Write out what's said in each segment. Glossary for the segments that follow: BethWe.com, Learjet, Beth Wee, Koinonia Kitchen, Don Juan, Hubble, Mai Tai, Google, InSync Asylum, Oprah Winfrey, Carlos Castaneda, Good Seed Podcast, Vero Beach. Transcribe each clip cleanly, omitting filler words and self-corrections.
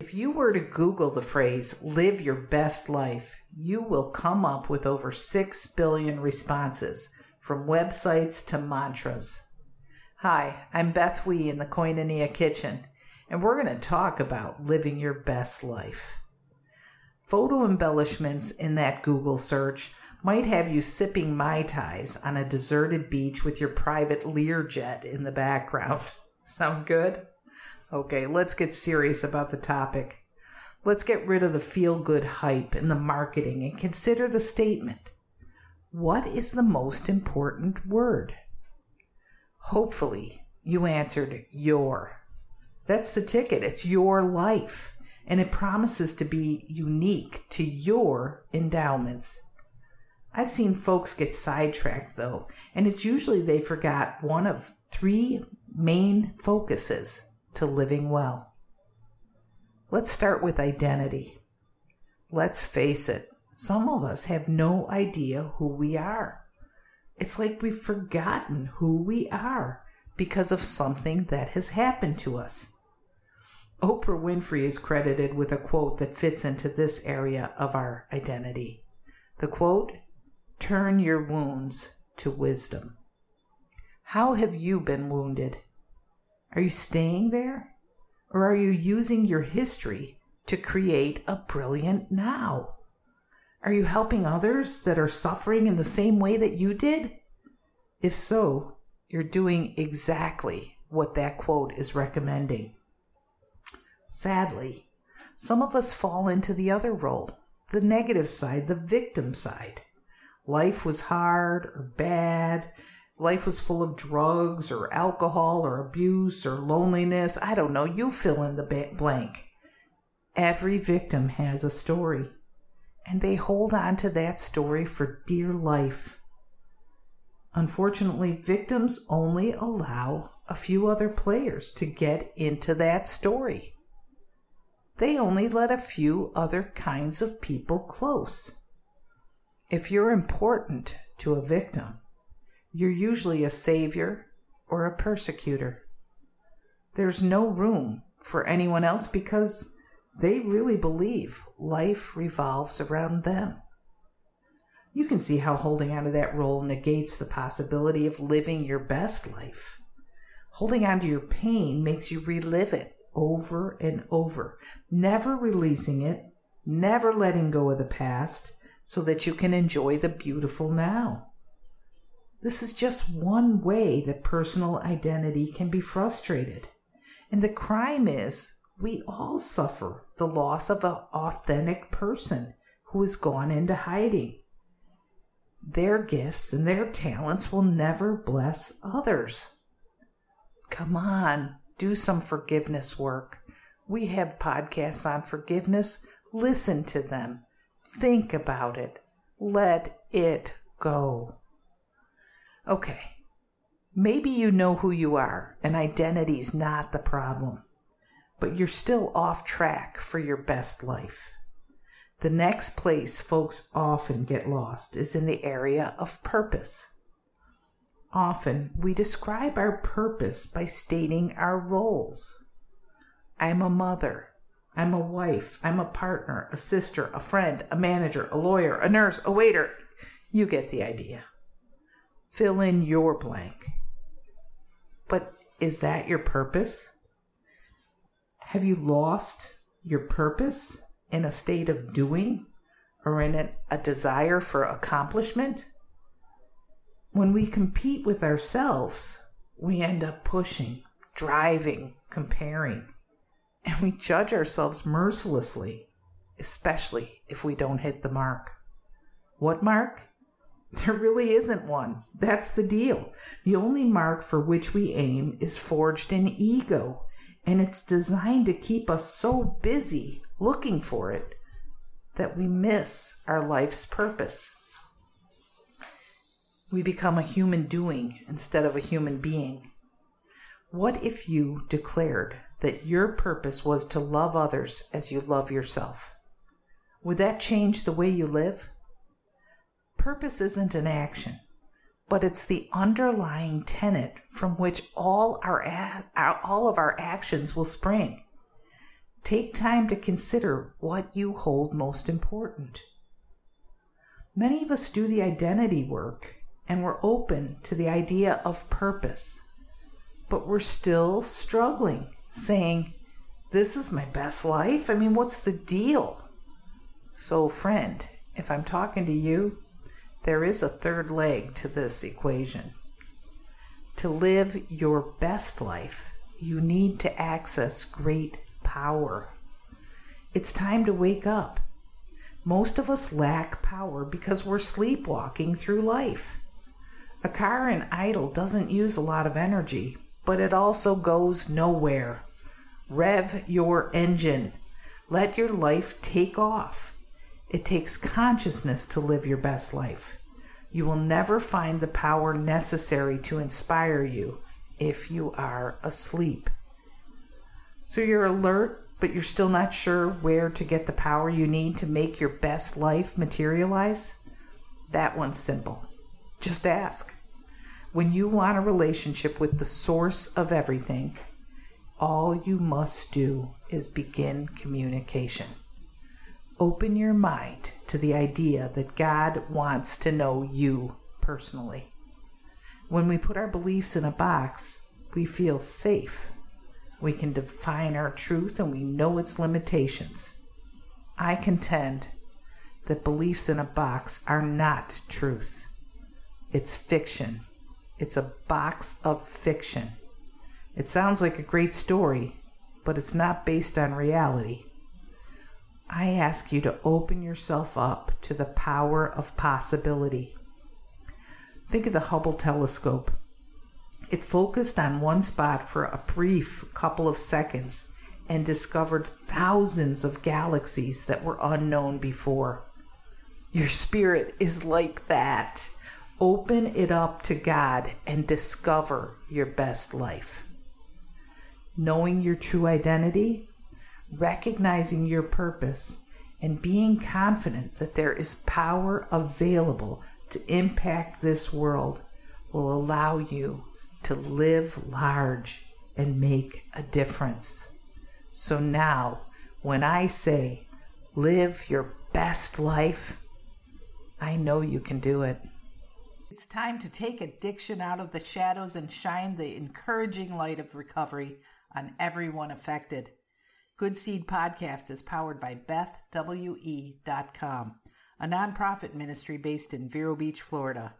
If you were to Google the phrase, live your best life, you will come up with over 6 billion responses, from websites to mantras. Hi, I'm Beth Wee in the Koinonia Kitchen, and we're going to talk about living your best life. Photo embellishments in that Google search might have you sipping Mai Tais on a deserted beach with your private Learjet in the background. Sound good? Okay, let's get serious about the topic. Let's get rid of the feel-good hype and the marketing and consider the statement. What is the most important word? Hopefully, you answered your. That's the ticket. It's your life, and it promises to be unique to your endowments. I've seen folks get sidetracked, though, and it's usually they forgot one of 3 main focuses to living well. Let's start with identity. Let's face it, some of us have no idea who we are. It's like we've forgotten who we are because of something that has happened to us. Oprah Winfrey is credited with a quote that fits into this area of our identity. The quote, "Turn your wounds to wisdom." How have you been wounded? Are you staying there? Or are you using your history to create a brilliant now? Are you helping others that are suffering in the same way that you did? If so, you're doing exactly what that quote is recommending. Sadly, some of us fall into the other role, the negative side, the victim side. Life was hard or bad. Life was full of drugs or alcohol or abuse or loneliness. I don't know. You fill in the blank. Every victim has a story, and they hold on to that story for dear life. Unfortunately, victims only allow a few other players to get into that story. They only let a few other kinds of people close. If you're important to a victim, you're usually a savior or a persecutor. There's no room for anyone else because they really believe life revolves around them. You can see how holding onto that role negates the possibility of living your best life. Holding onto your pain makes you relive it over and over, never releasing it, never letting go of the past so that you can enjoy the beautiful now. This is just one way that personal identity can be frustrated. And the crime is we all suffer the loss of an authentic person who has gone into hiding. Their gifts and their talents will never bless others. Come on, do some forgiveness work. We have podcasts on forgiveness. Listen to them. Think about it. Let it go. Okay, maybe you know who you are and identity's not the problem, but you're still off track for your best life. The next place folks often get lost is in the area of purpose. Often we describe our purpose by stating our roles. I'm a mother, I'm a wife, I'm a partner, a sister, a friend, a manager, a lawyer, a nurse, a waiter. You get the idea. Fill in your blank. But is that your purpose? Have you lost your purpose in a state of doing or in a desire for accomplishment? When we compete with ourselves, we end up pushing, driving, comparing, and we judge ourselves mercilessly, especially if we don't hit the mark. What mark? There really isn't one. That's the deal. The only mark for which we aim is forged in ego, and it's designed to keep us so busy looking for it that we miss our life's purpose. We become a human doing instead of a human being. What if you declared that your purpose was to love others as you love yourself? Would that change the way you live? Purpose isn't an action, but it's the underlying tenet from which all of our actions will spring. Take time to consider what you hold most important. Many of us do the identity work and we're open to the idea of purpose, but we're still struggling, saying, this is my best life. I mean, what's the deal? So friend, if I'm talking to you, there is a third leg to this equation. To live your best life, you need to access great power. It's time to wake up. Most of us lack power because we're sleepwalking through life. A car in idle doesn't use a lot of energy, but it also goes nowhere. Rev your engine. Let your life take off. It takes consciousness to live your best life. You will never find the power necessary to inspire you if you are asleep. So you're alert, but you're still not sure where to get the power you need to make your best life materialize? That one's simple. Just ask. When you want a relationship with the source of everything, all you must do is begin communication. Open your mind to the idea that God wants to know you personally. When we put our beliefs in a box, we feel safe. We can define our truth and we know its limitations. I contend that beliefs in a box are not truth. It's fiction. It's a box of fiction. It sounds like a great story, but it's not based on reality. I ask you to open yourself up to the power of possibility. Think of the Hubble telescope. It focused on one spot for a brief couple of seconds and discovered thousands of galaxies that were unknown before. Your spirit is like that. Open it up to God and discover your best life. Knowing your true identity, recognizing your purpose, and being confident that there is power available to impact this world will allow you to live large and make a difference. So now, when I say, live your best life, I know you can do it. It's time to take addiction out of the shadows and shine the encouraging light of recovery on everyone affected. Good Seed Podcast is powered by BethWee.com, a nonprofit ministry based in Vero Beach, Florida.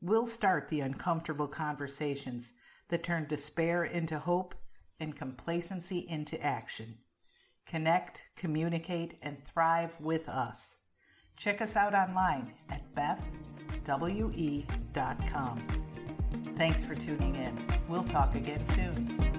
We'll start the uncomfortable conversations that turn despair into hope and complacency into action. Connect, communicate, and thrive with us. Check us out online at BethWee.com. Thanks for tuning in. We'll talk again soon.